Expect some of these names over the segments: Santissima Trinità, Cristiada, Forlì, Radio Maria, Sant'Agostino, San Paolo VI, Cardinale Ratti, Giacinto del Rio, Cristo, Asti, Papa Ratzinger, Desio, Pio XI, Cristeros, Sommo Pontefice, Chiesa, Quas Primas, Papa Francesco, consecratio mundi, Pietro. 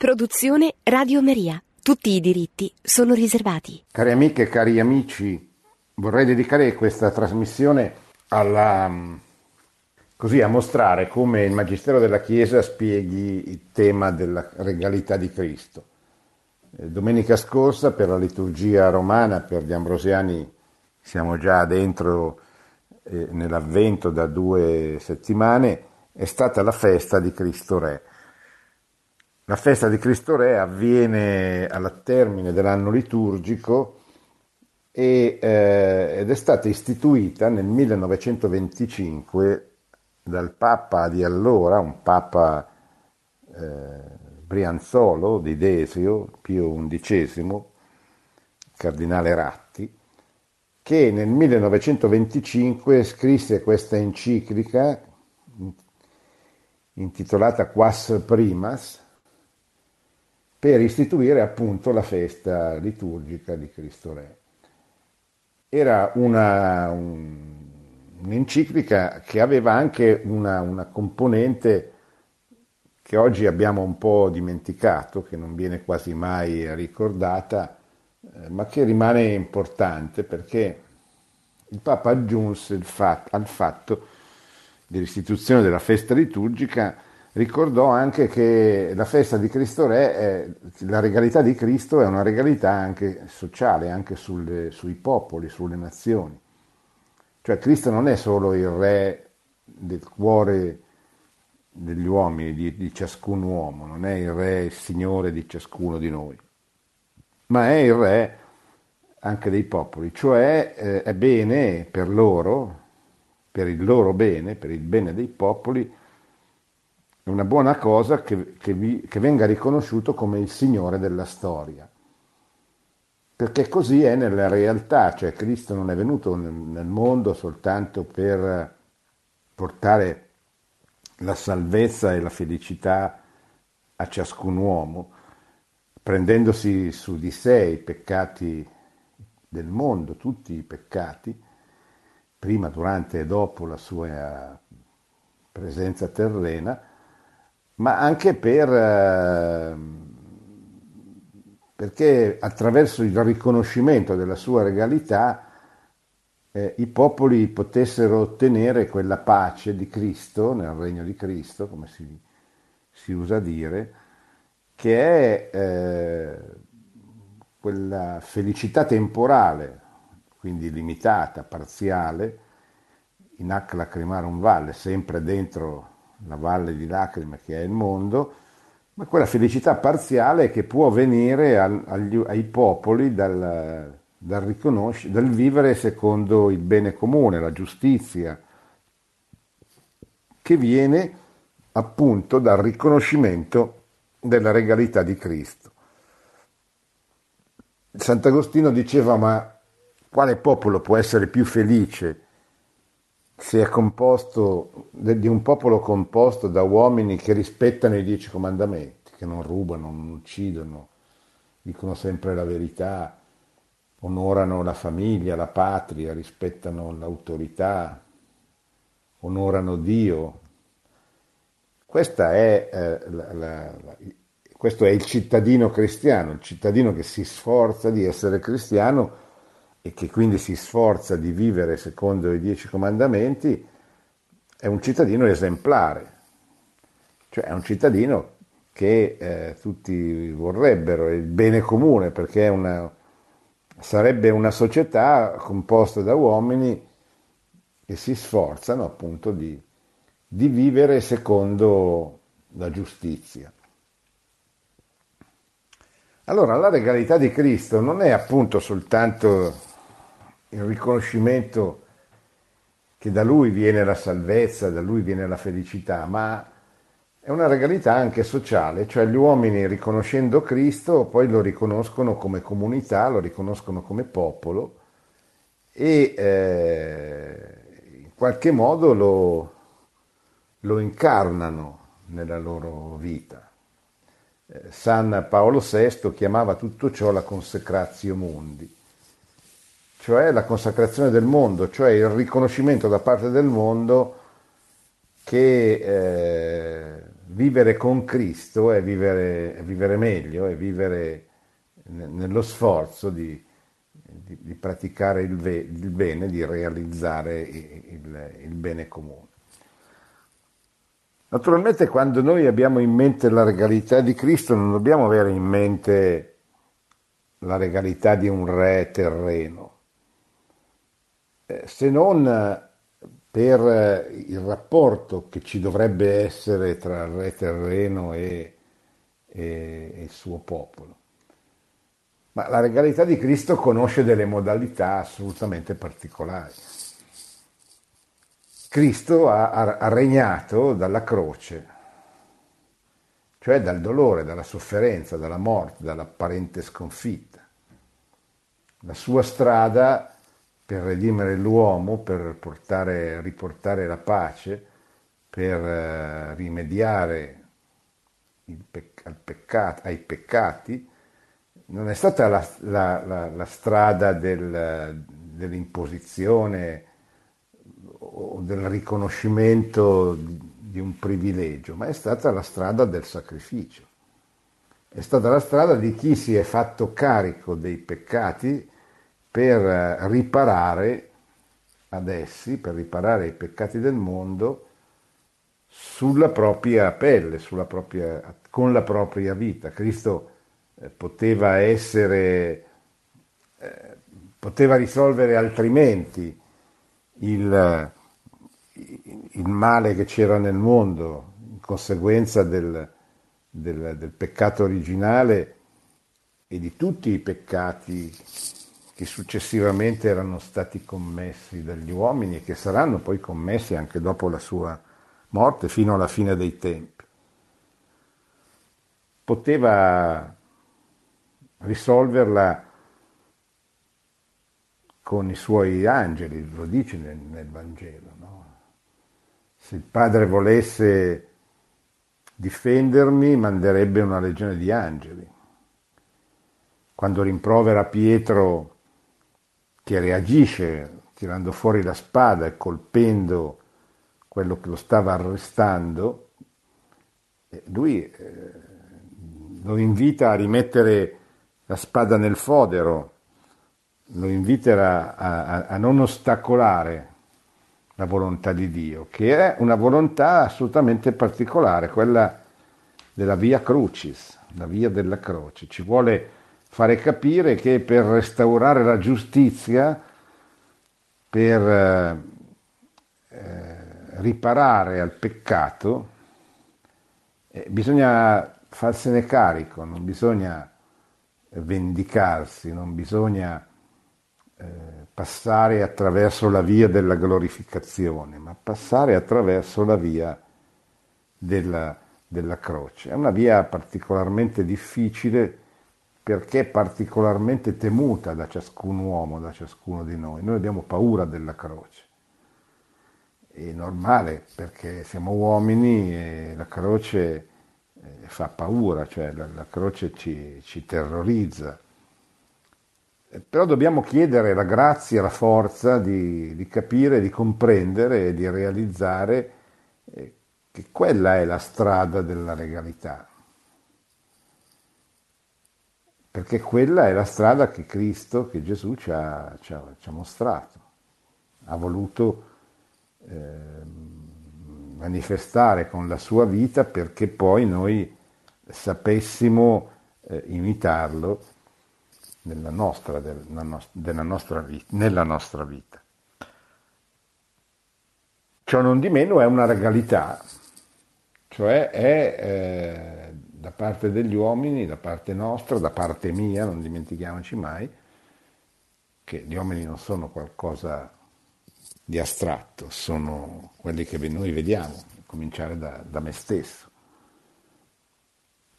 Produzione Radio Maria. Tutti i diritti sono riservati. Cari amiche e cari amici, vorrei dedicare questa trasmissione così a mostrare come il Magistero della Chiesa spieghi il tema della regalità di Cristo. Domenica scorsa, per la liturgia romana, per gli ambrosiani, siamo già dentro nell'Avvento da 2 settimane, è stata la festa di Cristo Re. La festa di Cristo Re avviene alla termine dell'anno liturgico ed è stata istituita nel 1925 dal Papa di allora, un Papa brianzolo di Desio, Pio XI, Cardinale Ratti, che nel 1925 scrisse questa enciclica intitolata Quas Primas, per istituire appunto la festa liturgica di Cristo Re. Era un'enciclica che aveva anche una componente che oggi abbiamo un po' dimenticato, che non viene quasi mai ricordata, ma che rimane importante, perché il Papa aggiunse al fatto dell'istituzione della festa liturgica, ricordò anche che la festa di Cristo Re, la regalità di Cristo è una regalità anche sociale, anche sui popoli, sulle nazioni. Cioè Cristo non è solo il re del cuore degli uomini, di ciascun uomo, non è il re, il signore di ciascuno di noi, ma è il re anche dei popoli, cioè è bene per loro, per il loro bene, per il bene dei popoli, una buona cosa che venga riconosciuto come il Signore della storia. Perché così è nella realtà, cioè Cristo non è venuto nel mondo soltanto per portare la salvezza e la felicità a ciascun uomo, prendendosi su di sé i peccati del mondo, tutti i peccati, prima, durante e dopo la sua presenza terrena, ma anche perché attraverso il riconoscimento della sua regalità i popoli potessero ottenere quella pace di Cristo, nel regno di Cristo, come si usa dire, che è quella felicità temporale, quindi limitata, parziale, in hac lacrimarum valle, sempre dentro la valle di lacrime che è il mondo, ma quella felicità parziale che può venire ai popoli dal vivere secondo il bene comune, la giustizia, che viene appunto dal riconoscimento della regalità di Cristo. Sant'Agostino diceva: ma quale popolo può essere più felice se è composto di un popolo composto da uomini che rispettano i 10 comandamenti, che non rubano, non uccidono, dicono sempre la verità, onorano la famiglia, la patria, rispettano l'autorità, onorano Dio. Questo è il cittadino cristiano, il cittadino che si sforza di essere cristiano e che quindi si sforza di vivere secondo i 10 comandamenti, è un cittadino esemplare, cioè è un cittadino che tutti vorrebbero, è il bene comune, perché sarebbe una società composta da uomini che si sforzano appunto di vivere secondo la giustizia. Allora la regalità di Cristo non è appunto soltanto il riconoscimento che da lui viene la salvezza, da lui viene la felicità, ma è una regalità anche sociale, cioè gli uomini, riconoscendo Cristo, poi lo riconoscono come comunità, lo riconoscono come popolo e in qualche modo lo incarnano nella loro vita. San Paolo VI chiamava tutto ciò la consecratio mundi, cioè la consacrazione del mondo, cioè il riconoscimento da parte del mondo che vivere con Cristo è vivere meglio, è vivere nello sforzo di praticare il bene, di realizzare il bene comune. Naturalmente quando noi abbiamo in mente la regalità di Cristo non dobbiamo avere in mente la regalità di un re terreno, se non per il rapporto che ci dovrebbe essere tra il re terreno e il suo popolo. Ma la regalità di Cristo conosce delle modalità assolutamente particolari. Cristo ha regnato dalla croce, cioè dal dolore, dalla sofferenza, dalla morte, dall'apparente sconfitta. La sua strada per redimere l'uomo, per riportare la pace, per rimediare ai peccati, non è stata la strada dell'imposizione o del riconoscimento di un privilegio, ma è stata la strada del sacrificio. È stata la strada di chi si è fatto carico dei peccati per riparare ad essi, per riparare ai peccati del mondo sulla propria pelle, con la propria vita. Cristo poteva risolvere altrimenti il male che c'era nel mondo in conseguenza del peccato originale e di tutti i peccati che successivamente erano stati commessi dagli uomini e che saranno poi commessi anche dopo la sua morte fino alla fine dei tempi. Poteva risolverla con i suoi angeli, lo dice nel Vangelo, no? Se il Padre volesse difendermi, manderebbe una legione di angeli. Quando rimprovera Pietro, che reagisce tirando fuori la spada e colpendo quello che lo stava arrestando, lui lo invita a rimettere la spada nel fodero, lo inviterà a non ostacolare la volontà di Dio, che è una volontà assolutamente particolare, quella della via crucis, la via della croce. Ci vuole fare capire che per restaurare la giustizia, per riparare al peccato, bisogna farsene carico, non bisogna vendicarsi, non bisogna passare attraverso la via della glorificazione, ma passare attraverso la via della croce. È una via particolarmente difficile perché particolarmente temuta da ciascun uomo, da ciascuno di noi. Noi abbiamo paura della croce. È normale perché siamo uomini e la croce fa paura, cioè la croce ci terrorizza. Però dobbiamo chiedere la grazia, la forza di capire, di comprendere e di realizzare che quella è la strada della regalità, perché quella è la strada che Cristo, che Gesù ci ha mostrato, ha voluto manifestare con la sua vita perché poi noi sapessimo imitarlo nella nostra vita. Ciò non di meno è una regalità, cioè è da parte degli uomini, da parte nostra, da parte mia, non dimentichiamoci mai che gli uomini non sono qualcosa di astratto, sono quelli che noi vediamo, a cominciare da me stesso.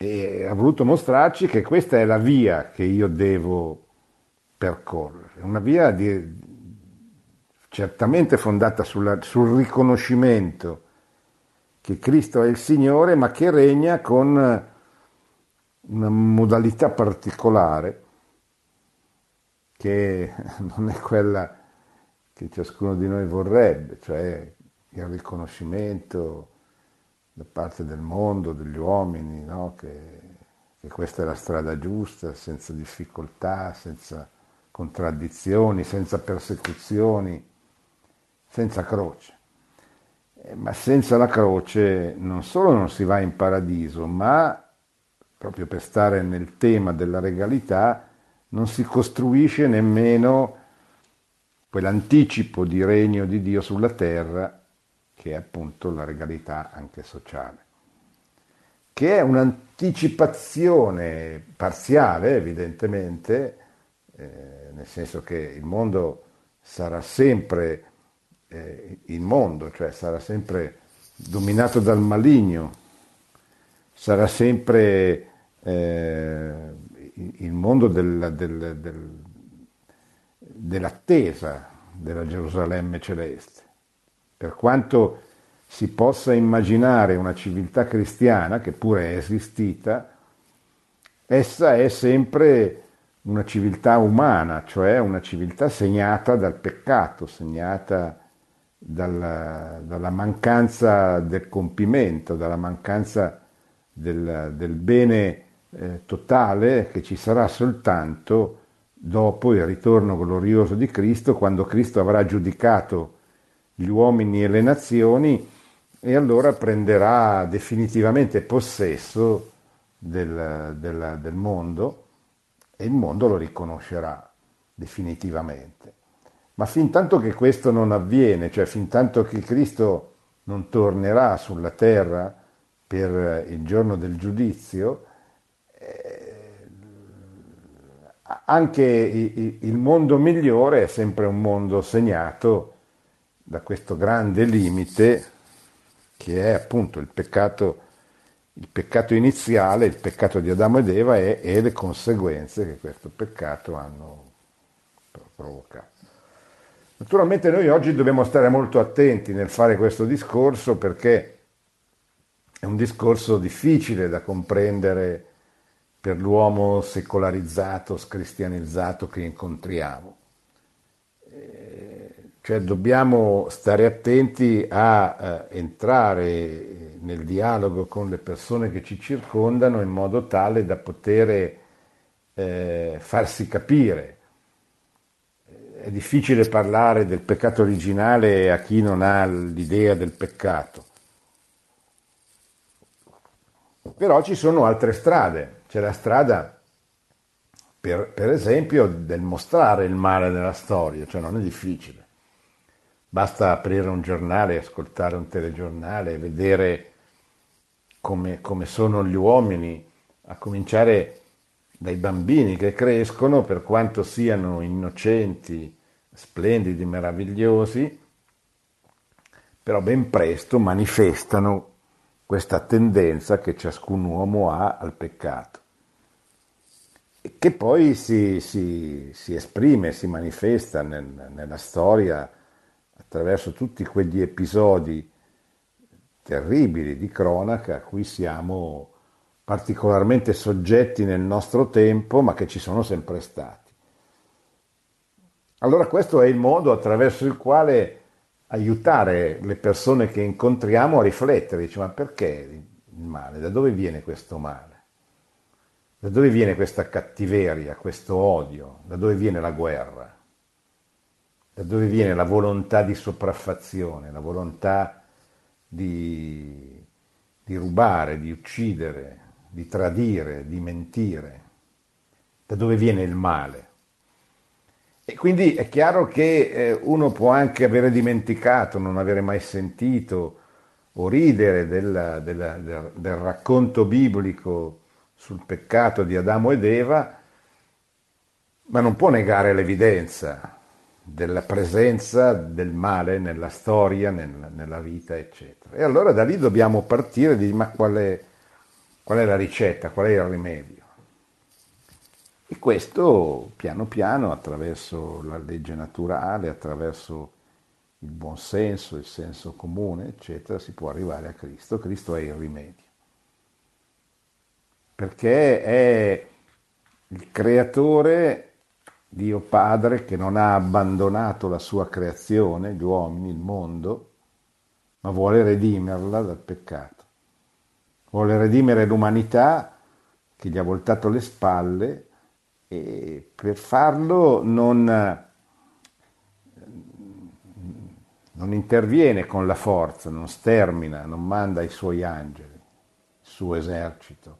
E ha voluto mostrarci che questa è la via che io devo percorrere, una via certamente fondata sul riconoscimento che Cristo è il Signore, ma che regna con una modalità particolare che non è quella che ciascuno di noi vorrebbe, cioè il riconoscimento, da parte del mondo, degli uomini, no? Che questa è la strada giusta, senza difficoltà, senza contraddizioni, senza persecuzioni, senza croce. Ma senza la croce non solo non si va in paradiso, ma proprio per stare nel tema della regalità, non si costruisce nemmeno quell'anticipo di regno di Dio sulla terra, che è appunto la regalità anche sociale, che è un'anticipazione parziale, evidentemente, nel senso che il mondo sarà sempre il mondo, cioè sarà sempre dominato dal maligno, sarà sempre il mondo dell'attesa della Gerusalemme celeste. Per quanto si possa immaginare una civiltà cristiana, che pure è esistita, essa è sempre una civiltà umana, cioè una civiltà segnata dal peccato, segnata dalla mancanza del compimento, dalla mancanza del bene totale, che ci sarà soltanto dopo il ritorno glorioso di Cristo, quando Cristo avrà giudicato gli uomini e le nazioni, e allora prenderà definitivamente possesso del mondo, e il mondo lo riconoscerà definitivamente. Ma fin tanto che questo non avviene, cioè fin tanto che Cristo non tornerà sulla terra per il giorno del giudizio, anche il mondo migliore è sempre un mondo segnato da questo grande limite, che è appunto il peccato iniziale, il peccato di Adamo ed Eva e le conseguenze che questo peccato hanno provocato. Naturalmente noi oggi dobbiamo stare molto attenti nel fare questo discorso, perché è un discorso difficile da comprendere per l'uomo secolarizzato, scristianizzato che incontriamo. Cioè dobbiamo stare attenti a entrare nel dialogo con le persone che ci circondano in modo tale da poter farsi capire. È difficile parlare del peccato originale a chi non ha l'idea del peccato. Però ci sono altre strade. C'è la strada, per esempio, del mostrare il male nella storia, cioè non è difficile. Basta aprire un giornale, ascoltare un telegiornale, vedere come sono gli uomini, a cominciare dai bambini che crescono, per quanto siano innocenti, splendidi, meravigliosi, però ben presto manifestano questa tendenza che ciascun uomo ha al peccato, che poi si esprime, si manifesta nella storia attraverso tutti quegli episodi terribili di cronaca a cui siamo particolarmente soggetti nel nostro tempo, ma che ci sono sempre stati. Allora questo è il modo attraverso il quale aiutare le persone che incontriamo a riflettere, dice, ma perché il male? Da dove viene questo male? Da dove viene questa cattiveria, questo odio? Da dove viene la guerra? Da dove viene la volontà di sopraffazione, la volontà di rubare, di uccidere, di tradire, di mentire? Da dove viene il male? E quindi è chiaro che uno può anche avere dimenticato, non avere mai sentito o ridere del racconto biblico sul peccato di Adamo ed Eva, ma non può negare l'evidenza della presenza del male nella storia, nella vita, eccetera. E allora da lì dobbiamo partire e dire, ma qual è la ricetta, qual è il rimedio? E questo piano piano, attraverso la legge naturale, attraverso il buon senso, il senso comune, eccetera, si può arrivare a Cristo. Cristo è il rimedio, perché è il creatore, Dio Padre, che non ha abbandonato la sua creazione, gli uomini, il mondo, ma vuole redimerla dal peccato. Vuole redimere l'umanità che gli ha voltato le spalle, e per farlo non interviene con la forza, non stermina, non manda i suoi angeli, il suo esercito,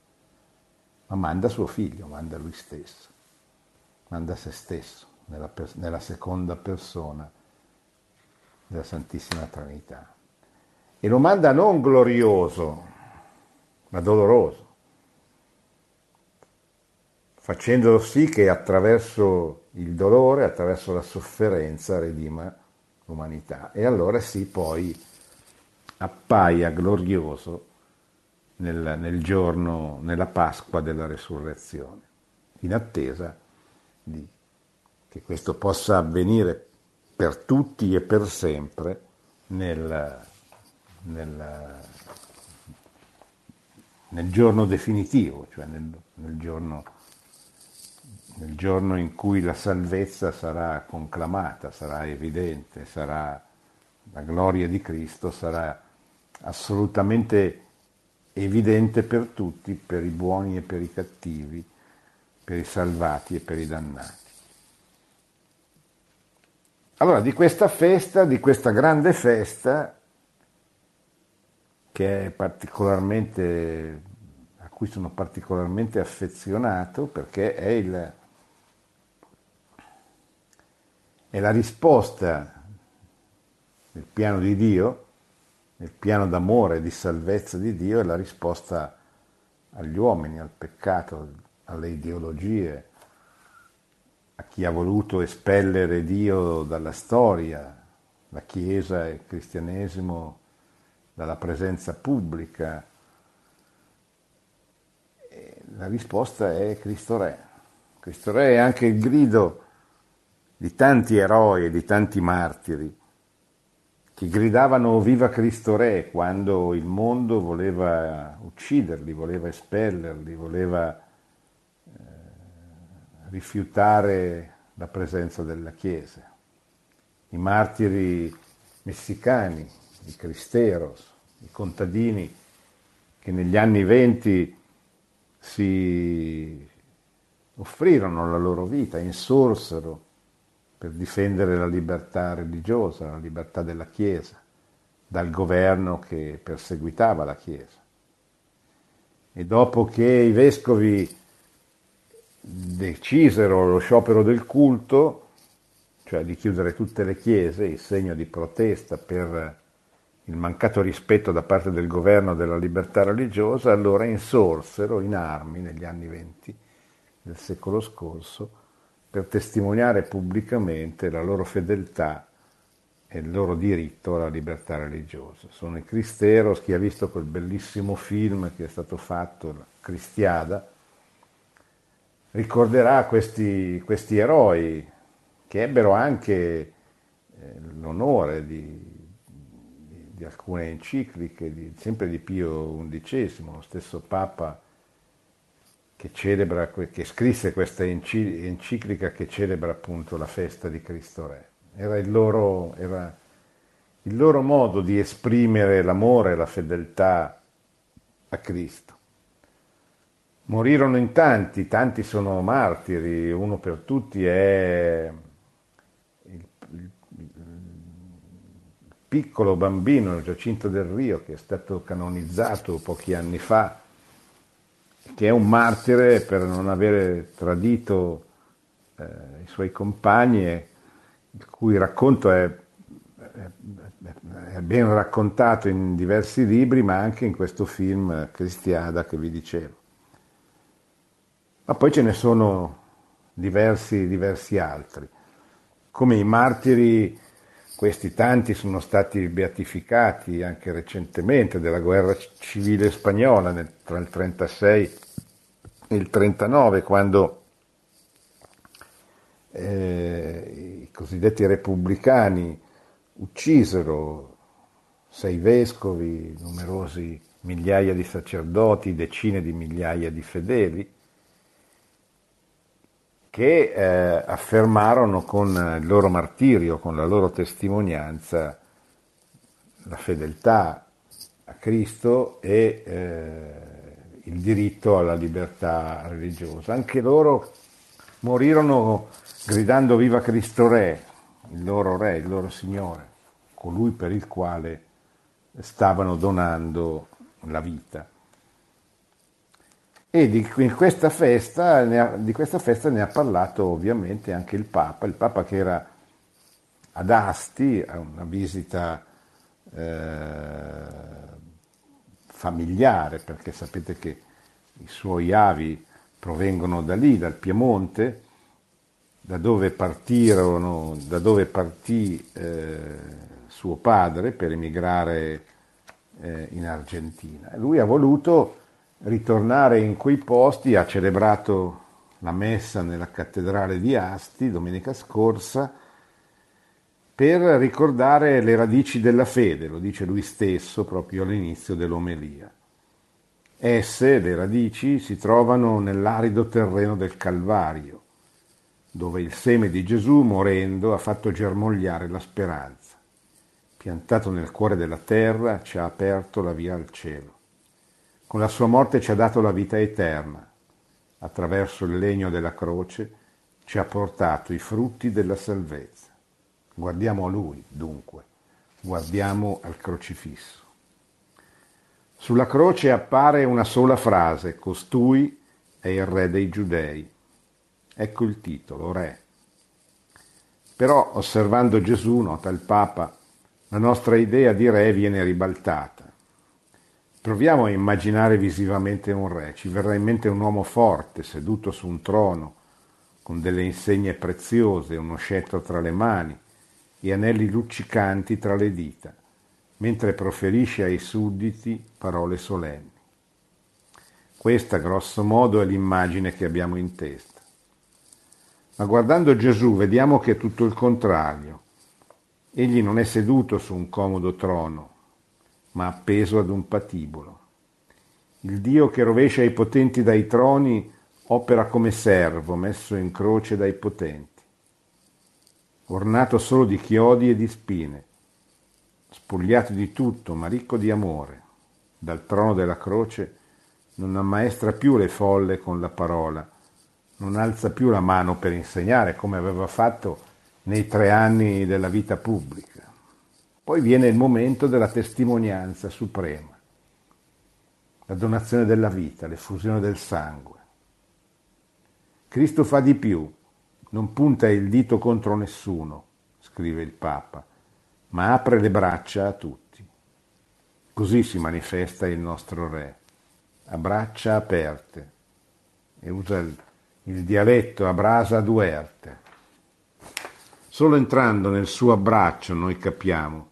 ma manda suo figlio, manda lui stesso, manda se stesso nella seconda persona della Santissima Trinità. E lo manda non glorioso, ma doloroso, facendolo sì che attraverso il dolore, attraverso la sofferenza, redima l'umanità. E allora sì, poi appaia glorioso nel giorno, nella Pasqua della Resurrezione, in attesa di che questo possa avvenire per tutti e per sempre nel giorno definitivo, cioè nel giorno in cui la salvezza sarà conclamata, sarà evidente, sarà la gloria di Cristo, sarà assolutamente evidente per tutti, per i buoni e per i cattivi, per i salvati e per i dannati. Allora, di questa festa, di questa grande festa, che è particolarmente, a cui sono particolarmente affezionato, perché è la risposta del piano di Dio, del piano d'amore e di salvezza di Dio, è la risposta agli uomini, al peccato, alle ideologie, a chi ha voluto espellere Dio dalla storia, la Chiesa e il cristianesimo dalla presenza pubblica. La risposta è Cristo Re. Cristo Re è anche il grido di tanti eroi, di tanti martiri, che gridavano viva Cristo Re quando il mondo voleva ucciderli, voleva espellerli, voleva rifiutare la presenza della Chiesa. I martiri messicani, i Cristeros, i contadini che negli anni '20 si offrirono la loro vita, insorsero per difendere la libertà religiosa, la libertà della Chiesa, dal governo che perseguitava la Chiesa. E dopo che i vescovi decisero lo sciopero del culto, cioè di chiudere tutte le chiese, il segno di protesta per il mancato rispetto da parte del governo della libertà religiosa, allora insorsero in armi negli anni '20 del secolo scorso per testimoniare pubblicamente la loro fedeltà e il loro diritto alla libertà religiosa. Sono i Cristeros. Chi ha visto quel bellissimo film che è stato fatto, Cristiada, ricorderà questi eroi che ebbero anche l'onore di alcune encicliche, sempre di Pio XI, lo stesso Papa che scrisse questa enciclica che celebra appunto la festa di Cristo Re. Era il loro modo di esprimere l'amore e la fedeltà a Cristo. Morirono in tanti sono martiri, uno per tutti è piccolo bambino, Giacinto del Rio, che è stato canonizzato pochi anni fa, che è un martire per non avere tradito i suoi compagni, il cui racconto è ben raccontato in diversi libri, ma anche in questo film Cristiada che vi dicevo. Ma poi ce ne sono diversi altri, come i martiri. Questi tanti sono stati beatificati anche recentemente della guerra civile spagnola tra il 36 e il 39, quando i cosiddetti repubblicani uccisero 6 vescovi, numerosi migliaia di sacerdoti, decine di migliaia di fedeli, che affermarono con il loro martirio, con la loro testimonianza, la fedeltà a Cristo e il diritto alla libertà religiosa. Anche loro morirono gridando viva Cristo Re, il loro Signore, colui per il quale stavano donando la vita. E di questa festa ne ha parlato ovviamente anche il Papa che era ad Asti a una visita familiare, perché sapete che i suoi avi provengono da lì, dal Piemonte, da dove partì suo padre per emigrare in Argentina. Lui ha voluto ritornare in quei posti, ha celebrato la messa nella cattedrale di Asti domenica scorsa per ricordare le radici della fede, lo dice lui stesso proprio all'inizio dell'omelia. Esse, le radici, si trovano nell'arido terreno del Calvario, dove il seme di Gesù, morendo, ha fatto germogliare la speranza. Piantato nel cuore della terra, ci ha aperto la via al cielo. Con la sua morte ci ha dato la vita eterna. Attraverso il legno della croce ci ha portato i frutti della salvezza. Guardiamo a Lui, dunque. Guardiamo al crocifisso. Sulla croce appare una sola frase: costui è il re dei giudei. Ecco il titolo, re. Però, osservando Gesù, nota il Papa, la nostra idea di re viene ribaltata. Proviamo a immaginare visivamente un re, ci verrà in mente un uomo forte, seduto su un trono, con delle insegne preziose, uno scettro tra le mani e anelli luccicanti tra le dita, mentre proferisce ai sudditi parole solenni. Questa, grosso modo, è l'immagine che abbiamo in testa. Ma guardando Gesù vediamo che è tutto il contrario. Egli non è seduto su un comodo trono, ma appeso ad un patibolo. Il Dio che rovescia i potenti dai troni opera come servo messo in croce dai potenti, ornato solo di chiodi e di spine, spogliato di tutto ma ricco di amore. Dal trono della croce non ammaestra più le folle con la parola, non alza più la mano per insegnare come aveva fatto nei 3 anni della vita pubblica. Poi viene il momento della testimonianza suprema, la donazione della vita, l'effusione del sangue. Cristo fa di più, non punta il dito contro nessuno, scrive il Papa, ma apre le braccia a tutti. Così si manifesta il nostro Re, a braccia aperte, e usa il dialetto a brasa duerte. Solo entrando nel suo abbraccio noi capiamo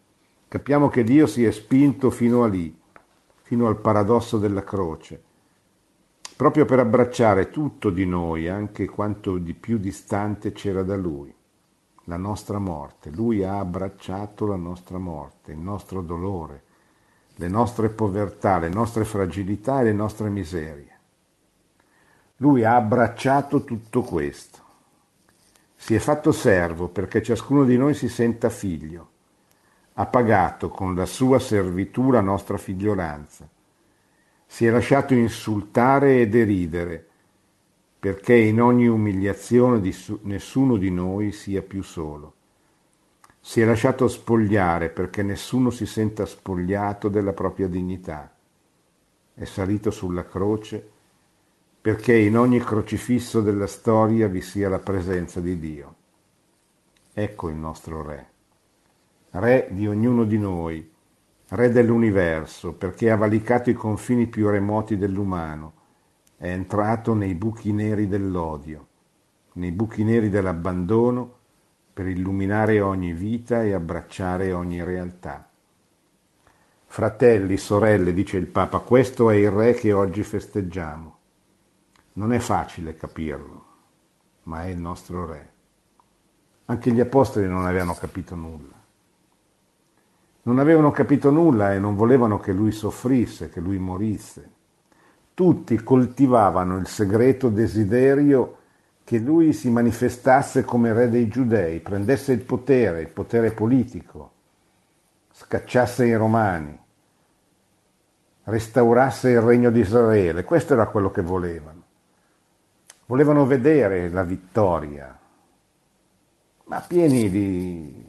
che Dio si è spinto fino a lì, fino al paradosso della croce, proprio per abbracciare tutto di noi, anche quanto di più distante c'era da Lui, la nostra morte. Lui ha abbracciato la nostra morte, il nostro dolore, le nostre povertà, le nostre fragilità e le nostre miserie. Lui ha abbracciato tutto questo. Si è fatto servo perché ciascuno di noi si senta figlio. Ha pagato con la sua servitù la nostra figliolanza. Si è lasciato insultare e deridere perché in ogni umiliazione nessuno di noi sia più solo. Si è lasciato spogliare perché nessuno si senta spogliato della propria dignità. È salito sulla croce perché in ogni crocifisso della storia vi sia la presenza di Dio. Ecco il nostro Re. Re di ognuno di noi, Re dell'universo, perché ha valicato i confini più remoti dell'umano, è entrato nei buchi neri dell'odio, nei buchi neri dell'abbandono, per illuminare ogni vita e abbracciare ogni realtà. Fratelli, sorelle, dice il Papa, questo è il Re che oggi festeggiamo. Non è facile capirlo, ma è il nostro Re. Anche gli apostoli non avevano capito nulla. Non avevano capito nulla e non volevano che Lui soffrisse, che Lui morisse. Tutti coltivavano il segreto desiderio che Lui si manifestasse come Re dei Giudei, prendesse il potere politico, scacciasse i Romani, restaurasse il regno di Israele. Questo era quello che volevano. Volevano vedere la vittoria, ma pieni di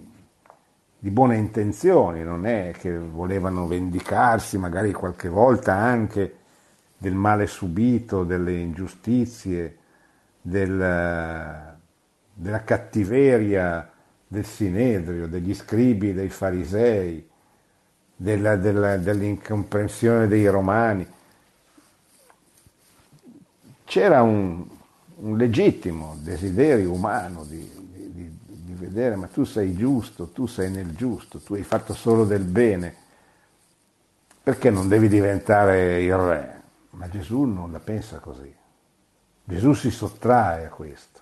buone intenzioni, non è che volevano vendicarsi magari qualche volta anche del male subito, delle ingiustizie, della cattiveria del Sinedrio, degli scribi, dei farisei, dell'incomprensione dei romani. C'era un legittimo desiderio umano di vedere, ma tu sei giusto, tu sei nel giusto, tu hai fatto solo del bene, perché non devi diventare il re? Ma Gesù non la pensa così. Gesù si sottrae a questo.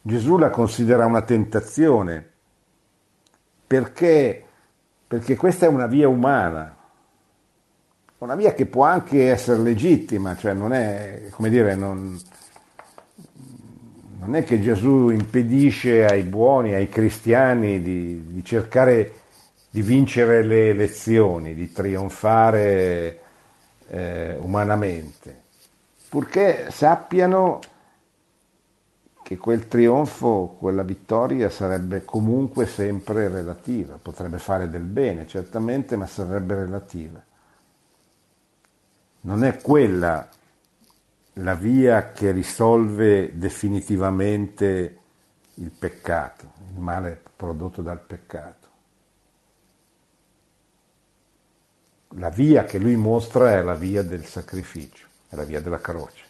Gesù la considera una tentazione, perché questa è una via umana, una via che può anche essere legittima, cioè non è, come dire, non è che Gesù impedisce ai buoni, ai cristiani di cercare di vincere le elezioni, di trionfare umanamente, purché sappiano che quel trionfo, quella vittoria sarebbe comunque sempre relativa, potrebbe fare del bene certamente, ma sarebbe relativa. Non è quella la via che risolve definitivamente il peccato, il male prodotto dal peccato. La via che lui mostra è la via del sacrificio, è la via della croce,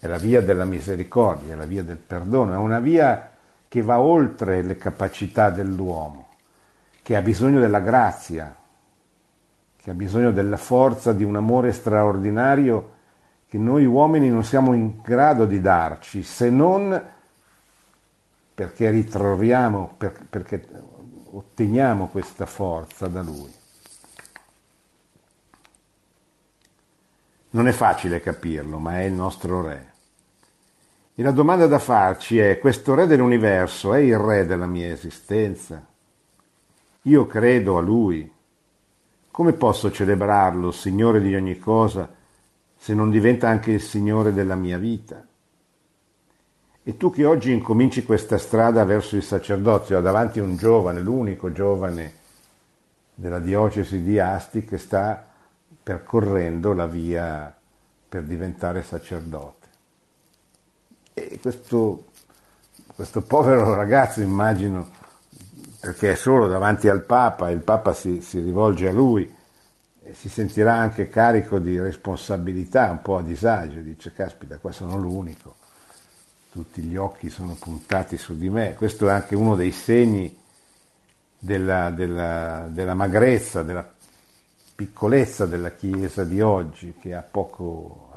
è la via della misericordia, è la via del perdono, è una via che va oltre le capacità dell'uomo, che ha bisogno della grazia, che ha bisogno della forza di un amore straordinario che noi uomini non siamo in grado di darci, se non perché ritroviamo, perché otteniamo questa forza da Lui. Non è facile capirlo, ma è il nostro Re. E la domanda da farci è: questo Re dell'universo è il Re della mia esistenza? Io credo a Lui. Come posso celebrarlo, Signore di ogni cosa, se non diventa anche il Signore della mia vita? E tu che oggi incominci questa strada verso il sacerdozio, ho davanti un giovane, l'unico giovane della diocesi di Asti che sta percorrendo la via per diventare sacerdote. E questo povero ragazzo, immagino, perché è solo davanti al Papa e il Papa si rivolge a lui, e si sentirà anche carico di responsabilità, un po' a disagio, dice: caspita, qua sono l'unico, tutti gli occhi sono puntati su di me. Questo è anche uno dei segni della magrezza, della piccolezza della Chiesa di oggi, che ha poco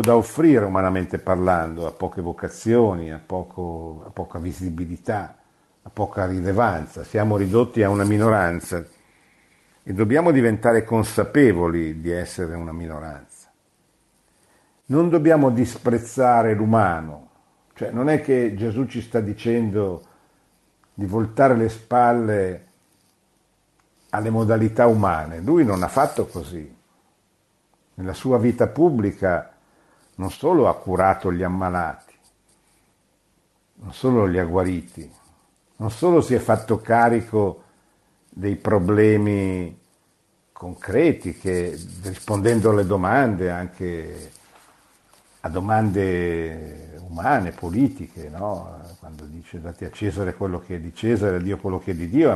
da offrire umanamente parlando, ha poche vocazioni, ha poca visibilità, ha poca rilevanza. Siamo ridotti a una minoranza e dobbiamo diventare consapevoli di essere una minoranza. Non dobbiamo disprezzare l'umano, cioè non è che Gesù ci sta dicendo di voltare le spalle alle modalità umane. Lui non ha fatto così. Nella sua vita pubblica non solo ha curato gli ammalati, non solo li ha guariti, non solo si è fatto carico dei problemi concreti, che rispondendo alle domande, anche a domande umane, politiche, no? Quando dice date a Cesare quello che è di Cesare, a Dio quello che è di Dio, è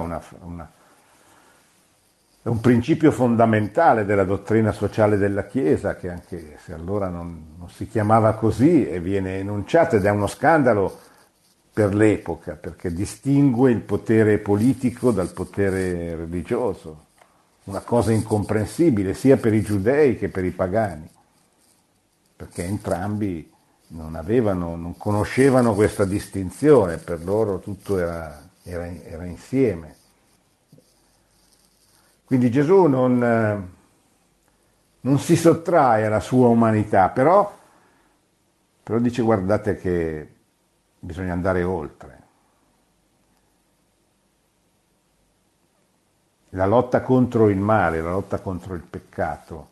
un principio fondamentale della dottrina sociale della Chiesa, che anche se allora non si chiamava così, e viene enunciata, ed è uno scandalo per l'epoca, perché distingue il potere politico dal potere religioso, una cosa incomprensibile sia per i giudei che per i pagani, perché entrambi non conoscevano questa distinzione, per loro tutto era insieme. Quindi Gesù non si sottrae alla sua umanità, però dice: guardate che bisogna andare oltre. la lotta contro il male, la lotta contro il peccato,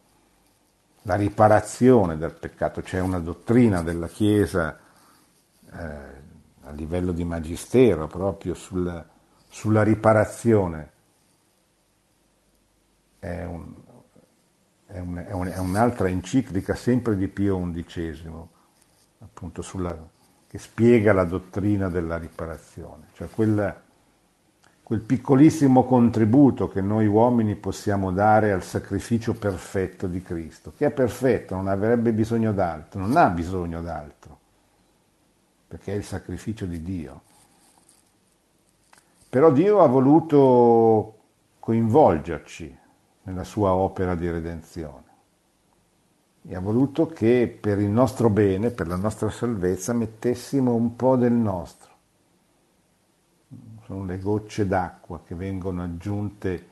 la riparazione del peccato. C'è una dottrina della Chiesa a livello di magistero proprio sulla riparazione. È un'altra enciclica sempre di Pio XI, appunto che spiega la dottrina della riparazione, cioè quel piccolissimo contributo che noi uomini possiamo dare al sacrificio perfetto di Cristo, che è perfetto, non avrebbe bisogno d'altro, non ha bisogno d'altro, perché è il sacrificio di Dio. Però Dio ha voluto coinvolgerci nella sua opera di redenzione e ha voluto che per il nostro bene, per la nostra salvezza, mettessimo un po' del nostro. Sono le gocce d'acqua che vengono aggiunte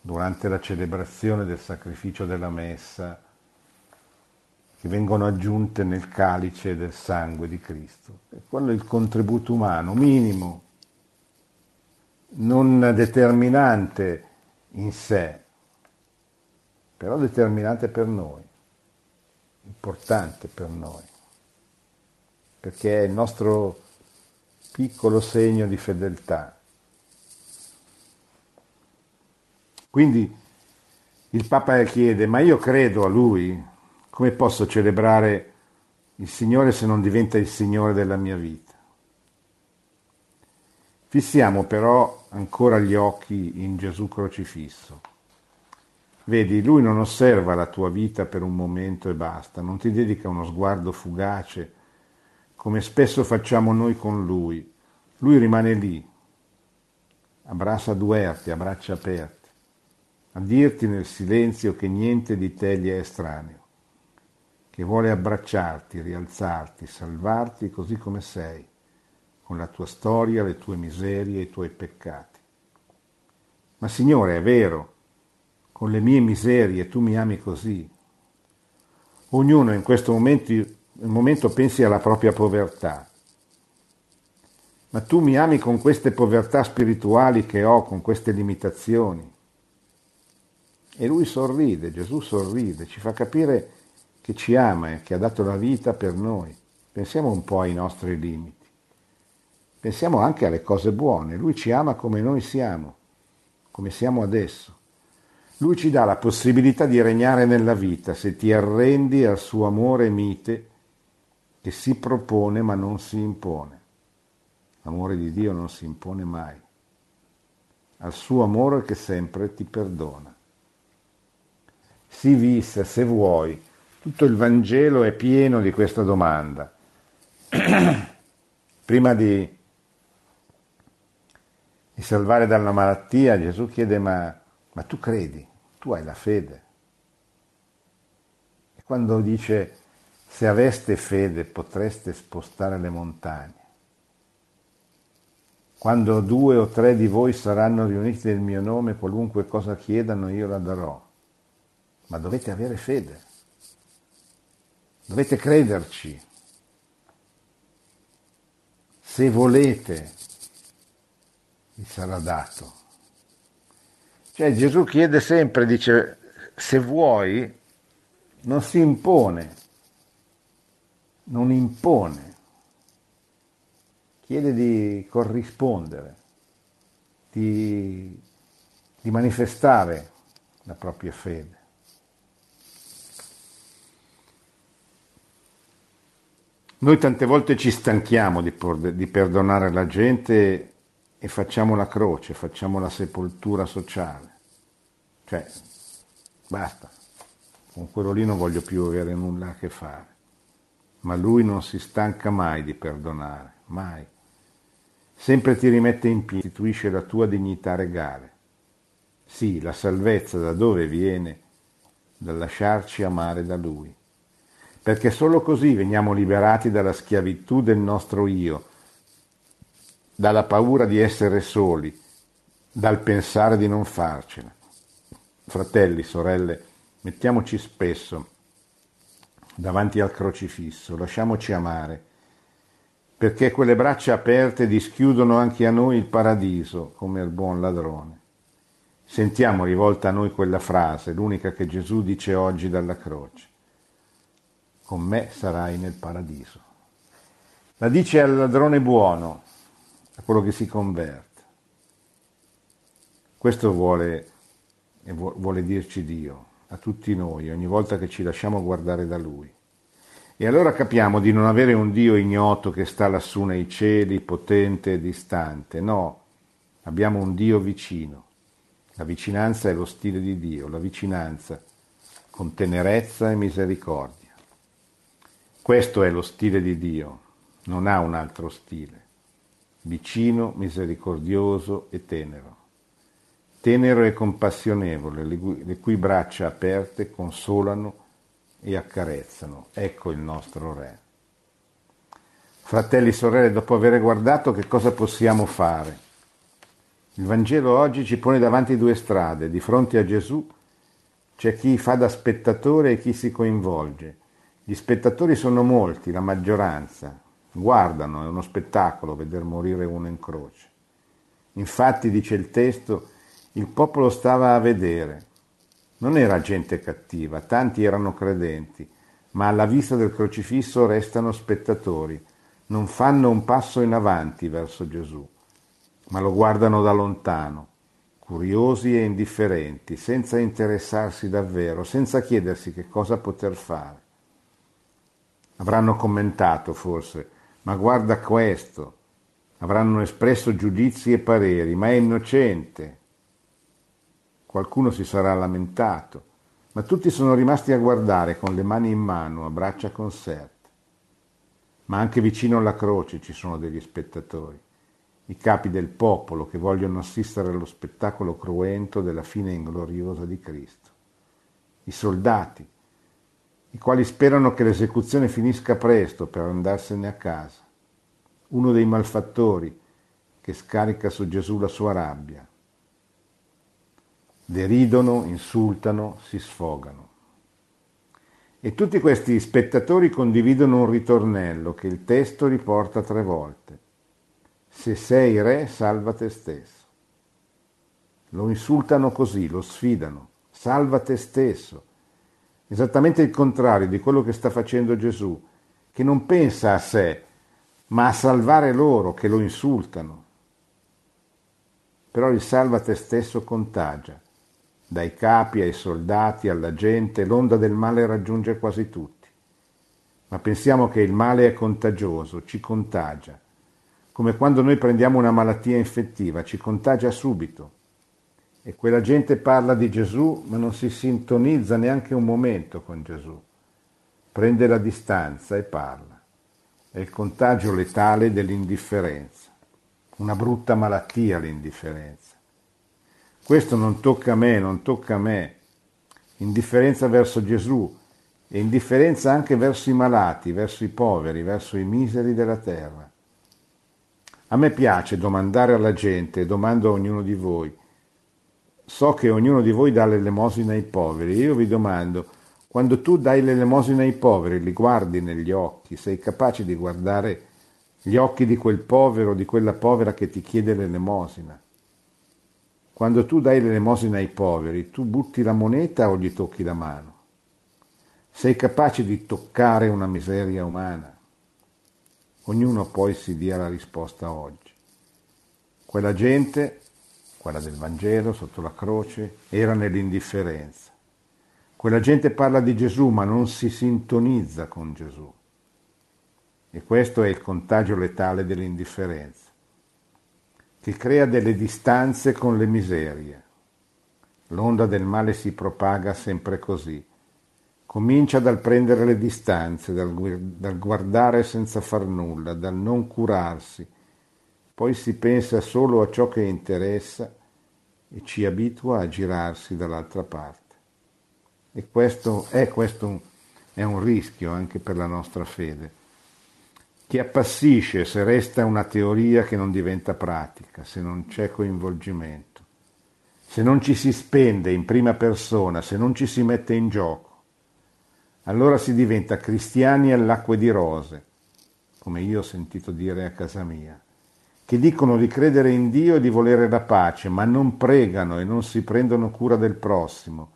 durante la celebrazione del sacrificio della messa, che vengono aggiunte nel calice del sangue di Cristo. E quello è il contributo umano, minimo, non determinante in sé, però determinante per noi, importante per noi, perché è il nostro piccolo segno di fedeltà. Quindi il Papa chiede: ma io credo a Lui, come posso celebrare il Signore se non diventa il Signore della mia vita? Fissiamo però ancora gli occhi in Gesù crocifisso. Vedi, Lui non osserva la tua vita per un momento e basta, non ti dedica uno sguardo fugace, come spesso facciamo noi con Lui. Lui rimane lì, a braccia aperte, a braccia aperte, a dirti nel silenzio che niente di te gli è estraneo, che vuole abbracciarti, rialzarti, salvarti così come sei, con la tua storia, le tue miserie, i tuoi peccati. Ma Signore, è vero, con le mie miserie tu mi ami così. Ognuno in questo momento pensi alla propria povertà, ma tu mi ami con queste povertà spirituali che ho, con queste limitazioni. E Lui sorride, Gesù sorride, ci fa capire che ci ama e che ha dato la vita per noi. Pensiamo un po' ai nostri limiti, pensiamo anche alle cose buone. Lui ci ama come noi siamo, come siamo adesso. Lui ci dà la possibilità di regnare nella vita se ti arrendi al suo amore mite che si propone ma non si impone. L'amore di Dio non si impone mai. Al suo amore che sempre ti perdona. Si visse, se vuoi, tutto il Vangelo è pieno di questa domanda. Prima di salvare dalla malattia, Gesù chiede: ma tu credi, tu hai la fede. E quando dice: se aveste fede potreste spostare le montagne. Quando 2 o 3 di voi saranno riuniti nel mio nome, qualunque cosa chiedano io la darò. Ma dovete avere fede. Dovete crederci. Se volete, vi sarà dato. Cioè Gesù chiede sempre, dice, se vuoi, non si impone, non impone, chiede di corrispondere, di manifestare la propria fede. Noi tante volte ci stanchiamo di perdonare la gente e facciamo la croce, facciamo la sepoltura sociale. Cioè, basta, con quello lì non voglio più avere nulla a che fare. Ma Lui non si stanca mai di perdonare, mai. Sempre ti rimette in piedi, restituisce la tua dignità regale. Sì, la salvezza da dove viene? Dal lasciarci amare da Lui. Perché solo così veniamo liberati dalla schiavitù del nostro io, dalla paura di essere soli, dal pensare di non farcela. Fratelli, sorelle, mettiamoci spesso davanti al crocifisso, lasciamoci amare, perché quelle braccia aperte dischiudono anche a noi il paradiso, come il buon ladrone. Sentiamo rivolta a noi quella frase, l'unica che Gesù dice oggi dalla croce: con me sarai nel paradiso. La dice al ladrone buono, a quello che si converte. Questo vuole dirci Dio, a tutti noi, ogni volta che ci lasciamo guardare da Lui. E allora capiamo di non avere un Dio ignoto che sta lassù nei cieli, potente e distante. No, abbiamo un Dio vicino. La vicinanza è lo stile di Dio, la vicinanza con tenerezza e misericordia. Questo è lo stile di Dio, non ha un altro stile. Vicino, misericordioso e tenero. Tenero e compassionevole, le cui braccia aperte consolano e accarezzano. Ecco il nostro Re. Fratelli e sorelle, dopo aver guardato, che cosa possiamo fare? Il Vangelo oggi ci pone davanti due strade. Di fronte a Gesù c'è chi fa da spettatore e chi si coinvolge. Gli spettatori sono molti, la maggioranza. Guardano, è uno spettacolo veder morire uno in croce. Infatti, dice il testo, il popolo stava a vedere. Non era gente cattiva, tanti erano credenti, ma alla vista del crocifisso restano spettatori. Non fanno un passo in avanti verso Gesù, ma lo guardano da lontano, curiosi e indifferenti, senza interessarsi davvero, senza chiedersi che cosa poter fare. Avranno commentato forse, ma guarda questo, avranno espresso giudizi e pareri, ma è innocente. Qualcuno si sarà lamentato, ma tutti sono rimasti a guardare con le mani in mano, a braccia conserte. Ma anche vicino alla croce ci sono degli spettatori, i capi del popolo che vogliono assistere allo spettacolo cruento della fine ingloriosa di Cristo, i soldati, i quali sperano che l'esecuzione finisca presto per andarsene a casa, uno dei malfattori che scarica su Gesù la sua rabbia. Deridono, insultano, si sfogano. E tutti questi spettatori condividono un ritornello che il testo riporta 3 volte. Se sei re, salva te stesso. Lo insultano così, lo sfidano. Salva te stesso. Esattamente il contrario di quello che sta facendo Gesù, che non pensa a sé, ma a salvare loro che lo insultano. Però il salva te stesso contagia. Dai capi ai soldati, alla gente, l'onda del male raggiunge quasi tutti. Ma pensiamo che il male è contagioso, ci contagia. Come quando noi prendiamo una malattia infettiva, ci contagia subito. E quella gente parla di Gesù, ma non si sintonizza neanche un momento con Gesù. Prende la distanza e parla. È il contagio letale dell'indifferenza. Una brutta malattia l'indifferenza. Questo non tocca a me, non tocca a me. Indifferenza verso Gesù e indifferenza anche verso i malati, verso i poveri, verso i miseri della terra. A me piace domandare alla gente, domando a ognuno di voi. So che ognuno di voi dà l'elemosina ai poveri. Io vi domando, quando tu dai l'elemosina ai poveri, li guardi negli occhi? Sei capace di guardare gli occhi di quel povero o di quella povera che ti chiede l'elemosina? Quando tu dai l'elemosina ai poveri, tu butti la moneta o gli tocchi la mano? Sei capace di toccare una miseria umana? Ognuno poi si dia la risposta oggi. Quella gente, quella del Vangelo sotto la croce, era nell'indifferenza. Quella gente parla di Gesù ma non si sintonizza con Gesù. E questo è il contagio letale dell'indifferenza, che crea delle distanze con le miserie. L'onda del male si propaga sempre così. Comincia dal prendere le distanze, dal guardare senza far nulla, dal non curarsi. Poi si pensa solo a ciò che interessa e ci abitua a girarsi dall'altra parte. E questo è un rischio anche per la nostra fede, che appassisce se resta una teoria che non diventa pratica, se non c'è coinvolgimento, se non ci si spende in prima persona, se non ci si mette in gioco. Allora si diventa cristiani all'acqua di rose, come io ho sentito dire a casa mia, che dicono di credere in Dio e di volere la pace, ma non pregano e non si prendono cura del prossimo,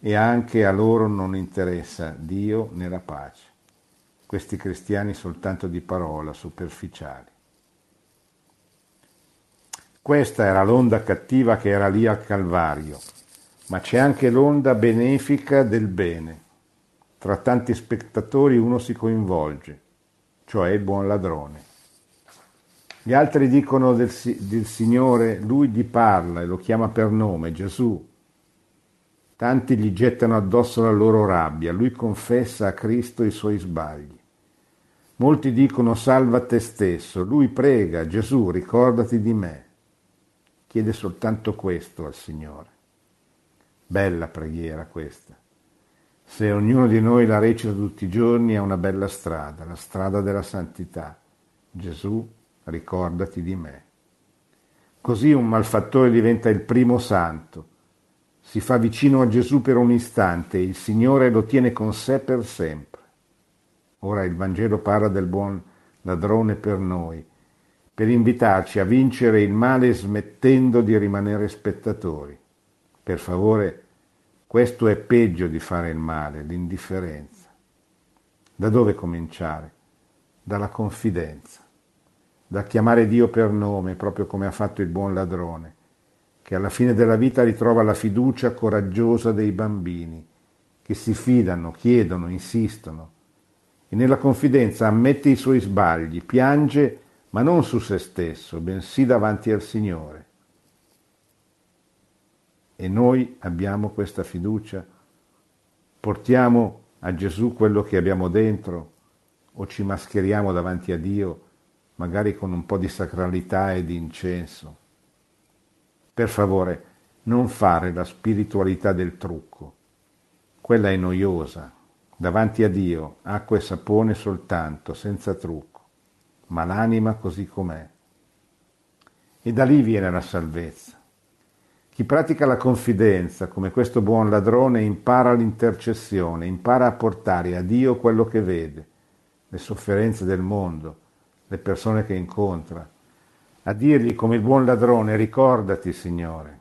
e anche a loro non interessa Dio né la pace. Questi cristiani soltanto di parola, superficiali. Questa era l'onda cattiva che era lì al Calvario, ma c'è anche l'onda benefica del bene. Tra tanti spettatori uno si coinvolge, cioè il buon ladrone. Gli altri dicono del Signore, lui gli parla e lo chiama per nome, Gesù. Tanti gli gettano addosso la loro rabbia, lui confessa a Cristo i suoi sbagli. Molti dicono salva te stesso, lui prega, Gesù ricordati di me. Chiede soltanto questo al Signore. Bella preghiera questa. Se ognuno di noi la recita tutti i giorni è una bella strada, la strada della santità. Gesù, ricordati di me. Così un malfattore diventa il primo santo. Si fa vicino a Gesù per un istante e il Signore lo tiene con sé per sempre. Ora il Vangelo parla del buon ladrone per noi, per invitarci a vincere il male smettendo di rimanere spettatori. Per favore, questo è peggio di fare il male, l'indifferenza. Da dove cominciare? Dalla confidenza, da chiamare Dio per nome, proprio come ha fatto il buon ladrone, che alla fine della vita ritrova la fiducia coraggiosa dei bambini, che si fidano, chiedono, insistono, e nella confidenza ammette i suoi sbagli, piange, ma non su se stesso, bensì davanti al Signore. E noi abbiamo questa fiducia? Portiamo a Gesù quello che abbiamo dentro o ci mascheriamo davanti a Dio, magari con un po' di sacralità e di incenso? Per favore, non fare la spiritualità del trucco. Quella è noiosa. Davanti a Dio, acqua e sapone soltanto, senza trucco, ma l'anima così com'è. E da lì viene la salvezza. Chi pratica la confidenza, come questo buon ladrone, impara l'intercessione, impara a portare a Dio quello che vede, le sofferenze del mondo, le persone che incontra, a dirgli come il buon ladrone, ricordati Signore,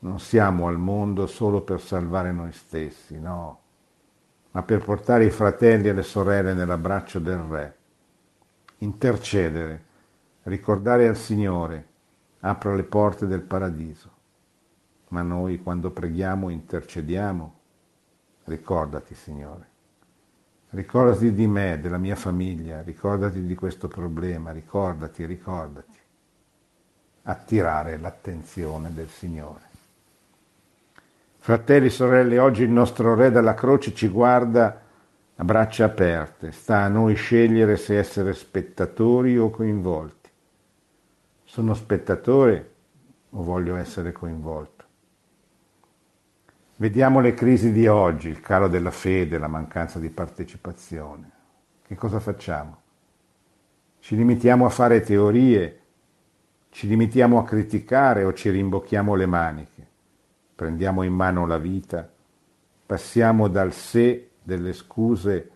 non siamo al mondo solo per salvare noi stessi, no, ma per portare i fratelli e le sorelle nell'abbraccio del Re, intercedere, ricordare al Signore, apra le porte del paradiso. Ma noi quando preghiamo intercediamo. Ricordati, Signore. Ricordati di me, della mia famiglia, ricordati di questo problema, ricordati, ricordati. Attirare l'attenzione del Signore. Fratelli, sorelle, oggi il nostro Re dalla croce ci guarda a braccia aperte. Sta a noi scegliere se essere spettatori o coinvolti. Sono spettatore o voglio essere coinvolto? Vediamo le crisi di oggi, il calo della fede, la mancanza di partecipazione. Che cosa facciamo? Ci limitiamo a fare teorie, ci limitiamo a criticare o ci rimbocchiamo le maniche, prendiamo in mano la vita, passiamo dal sé delle scuse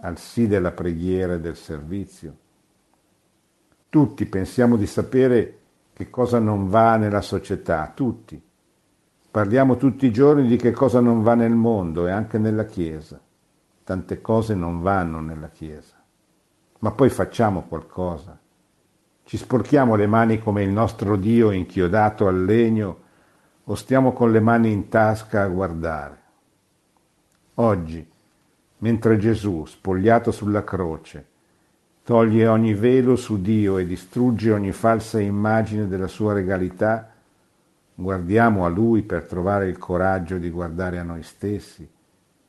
al sì della preghiera e del servizio. Tutti pensiamo di sapere che cosa non va nella società, tutti. Parliamo tutti i giorni di che cosa non va nel mondo e anche nella Chiesa. Tante cose non vanno nella Chiesa. Ma poi facciamo qualcosa. Ci sporchiamo le mani come il nostro Dio inchiodato al legno o stiamo con le mani in tasca a guardare. Oggi, mentre Gesù, spogliato sulla croce, toglie ogni velo su Dio e distrugge ogni falsa immagine della sua regalità, guardiamo a Lui per trovare il coraggio di guardare a noi stessi,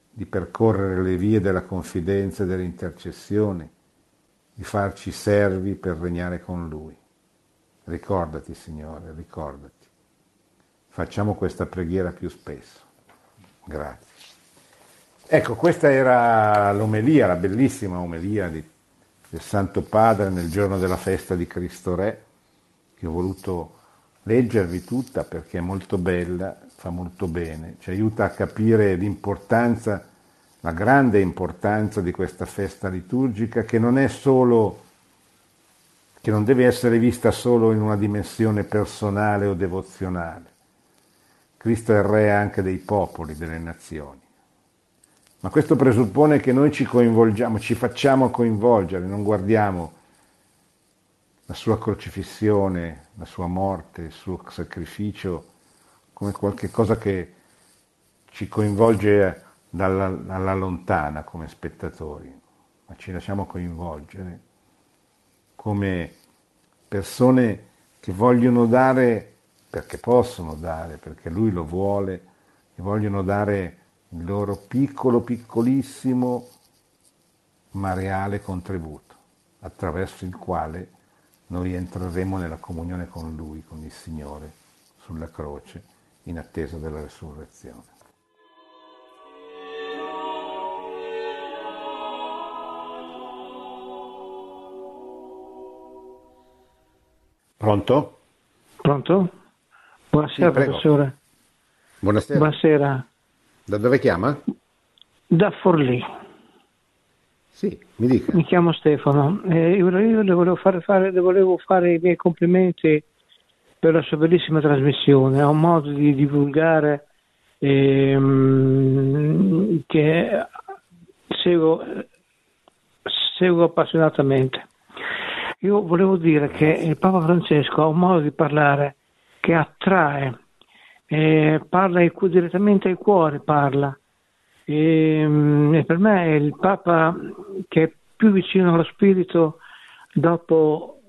di percorrere le vie della confidenza e dell'intercessione, di farci servi per regnare con Lui. Ricordati, Signore, ricordati. Facciamo questa preghiera più spesso. Grazie. Ecco, questa era l'omelia, la bellissima omelia del Santo Padre nel giorno della festa di Cristo Re, che ho voluto leggervi tutta perché è molto bella, fa molto bene, ci aiuta a capire l'importanza, la grande importanza di questa festa liturgica, che non è solo che non deve essere vista solo in una dimensione personale o devozionale. Cristo è il re anche dei popoli, delle nazioni. Ma questo presuppone che noi ci coinvolgiamo, ci facciamo coinvolgere, non guardiamo la sua crocifissione, la sua morte, il suo sacrificio come qualche cosa che ci coinvolge alla lontana come spettatori, ma ci lasciamo coinvolgere come persone che vogliono dare, perché possono dare, perché lui lo vuole, e vogliono dare il loro piccolo, piccolissimo, ma reale contributo, attraverso il quale noi entreremo nella comunione con lui, con il Signore, sulla croce, in attesa della resurrezione. Pronto? Pronto? Buonasera, sì, professore. Buonasera. Buonasera. Da dove chiama? Da Forlì. Sì, mi dica. Mi chiamo Stefano. Io le volevo fare i miei complimenti per la sua bellissima trasmissione. Ha un modo di divulgare che seguo appassionatamente. Io volevo dire che il Papa Francesco ha un modo di parlare che attrae, parla direttamente ai cuori, parla. E per me è il Papa che è più vicino allo spirito dopo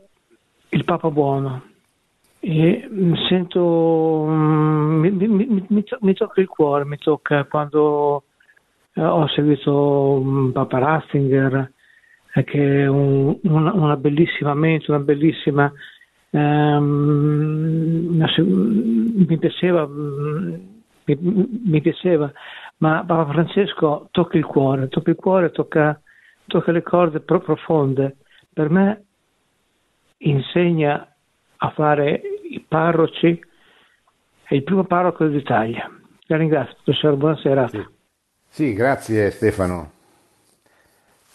il Papa Buono. E mi tocca il cuore, mi tocca quando ho seguito Papa Ratzinger, che è una bellissima mente, una bellissima... mi piaceva, ma Papa Francesco tocca il cuore, tocca le corde profonde. Per me insegna a fare i parroci, è il primo parroco d'Italia. La ringrazio, professore, buonasera. Sì, grazie Stefano.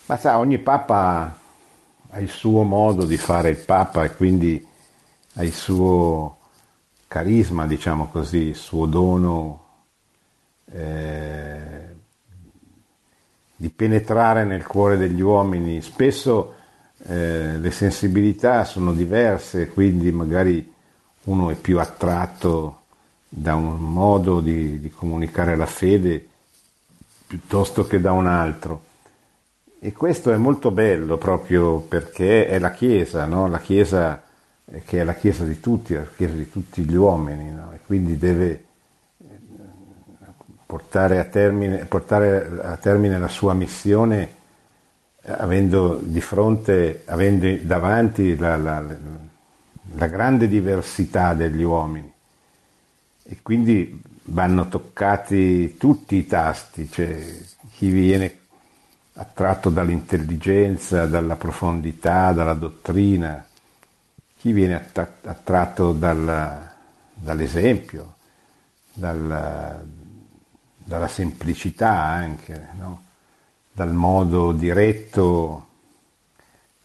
Ma sa, ogni Papa ha il suo modo di fare il Papa e quindi ha il suo carisma, diciamo così, il suo dono di penetrare nel cuore degli uomini. Spesso le sensibilità sono diverse, quindi magari uno è più attratto da un modo di comunicare la fede piuttosto che da un altro. E questo è molto bello proprio perché è la Chiesa, no? La Chiesa che è la Chiesa di tutti, la Chiesa di tutti gli uomini, no? E quindi deve portare a termine la sua missione avendo davanti la grande diversità degli uomini. E quindi vanno toccati tutti i tasti, cioè chi viene attratto dall'intelligenza, dalla profondità, dalla dottrina, chi viene attratto dall'esempio, dalla semplicità anche, no? Dal modo diretto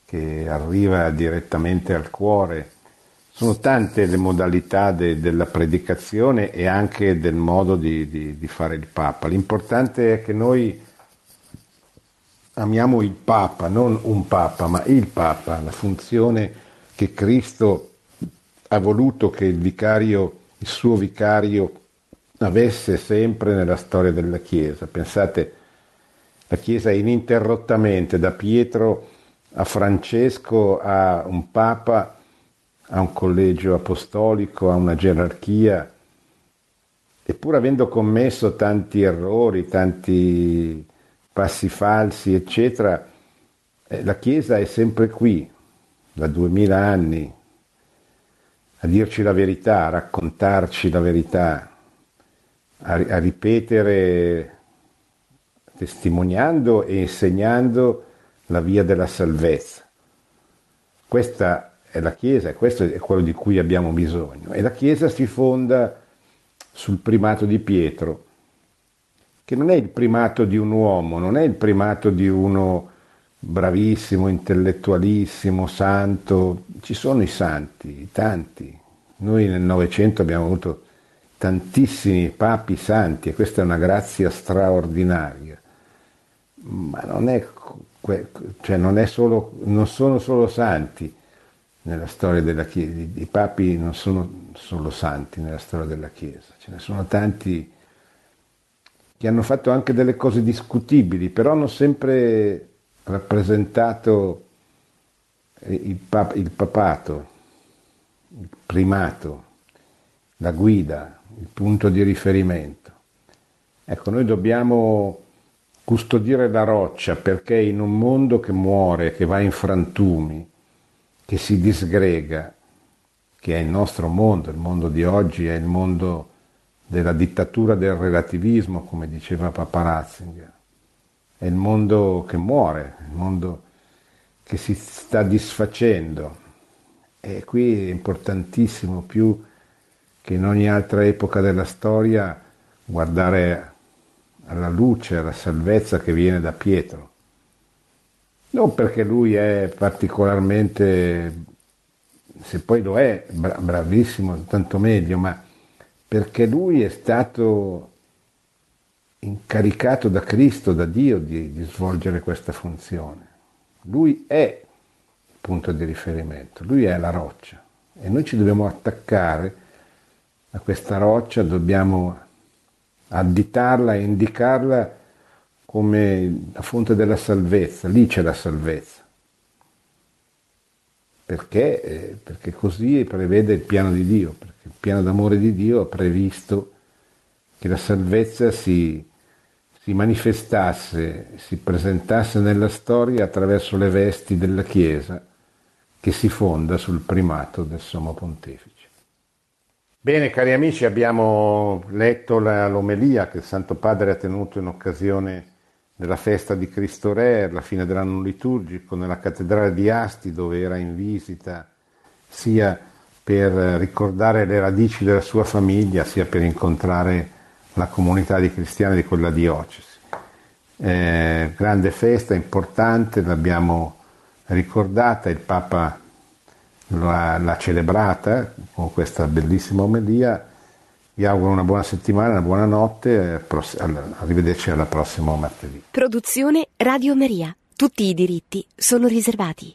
che arriva direttamente al cuore. Sono tante le modalità della predicazione e anche del modo di fare il Papa. L'importante è che noi amiamo il Papa, non un Papa, ma il Papa, la funzione che Cristo ha voluto che il suo vicario avesse sempre nella storia della Chiesa. Pensate, la Chiesa ininterrottamente, da Pietro a Francesco, a un Papa, a un collegio apostolico, a una gerarchia, eppur avendo commesso tanti errori, tanti passi falsi, eccetera, la Chiesa è sempre qui, da 2000 anni, a dirci la verità, a raccontarci la verità, a ripetere, testimoniando e insegnando la via della salvezza. Questa è la Chiesa e questo è quello di cui abbiamo bisogno. E la Chiesa si fonda sul primato di Pietro, che non è il primato di un uomo, non è il primato di uno bravissimo, intellettualissimo, santo. Ci sono i santi, tanti. Noi nel Novecento abbiamo avuto tantissimi papi santi e questa è una grazia straordinaria. Ma non è, cioè non sono solo santi nella storia della Chiesa, i papi non sono solo santi nella storia della Chiesa, ce ne sono tanti che hanno fatto anche delle cose discutibili, però hanno sempre rappresentato il papato, il primato, la guida, il punto di riferimento. Ecco, noi dobbiamo custodire la roccia, perché in un mondo che muore, che va in frantumi, che si disgrega, che è il nostro mondo, il mondo di oggi è il mondo della dittatura del relativismo, come diceva Papa Ratzinger, è il mondo che muore, il mondo che si sta disfacendo. E qui è importantissimo, più che in ogni altra epoca della storia, guardare alla luce, alla salvezza che viene da Pietro. Non perché lui è particolarmente, se poi lo è, bravissimo, tanto meglio, ma perché lui è stato incaricato da Cristo, da Dio, di svolgere questa funzione. Lui è il punto di riferimento, lui è la roccia e noi ci dobbiamo attaccare a questa roccia, dobbiamo additarla e indicarla come la fonte della salvezza. Lì c'è la salvezza, perché così prevede il piano di Dio, perché il piano d'amore di Dio ha previsto che la salvezza si manifestasse, si presentasse nella storia attraverso le vesti della Chiesa che si fonda sul primato del Sommo Pontefice. Bene, cari amici, abbiamo letto l'omelia che il Santo Padre ha tenuto in occasione della festa di Cristo Re, alla fine dell'anno liturgico, nella cattedrale di Asti, dove era in visita, sia per ricordare le radici della sua famiglia, sia per incontrare la comunità di cristiani di quella diocesi. Grande festa, importante, l'abbiamo ricordata, il Papa l'ha celebrata con questa bellissima omelia. Vi auguro una buona settimana, una buona notte, arrivederci alla prossima martedì. Produzione Radio Maria. Tutti i diritti sono riservati.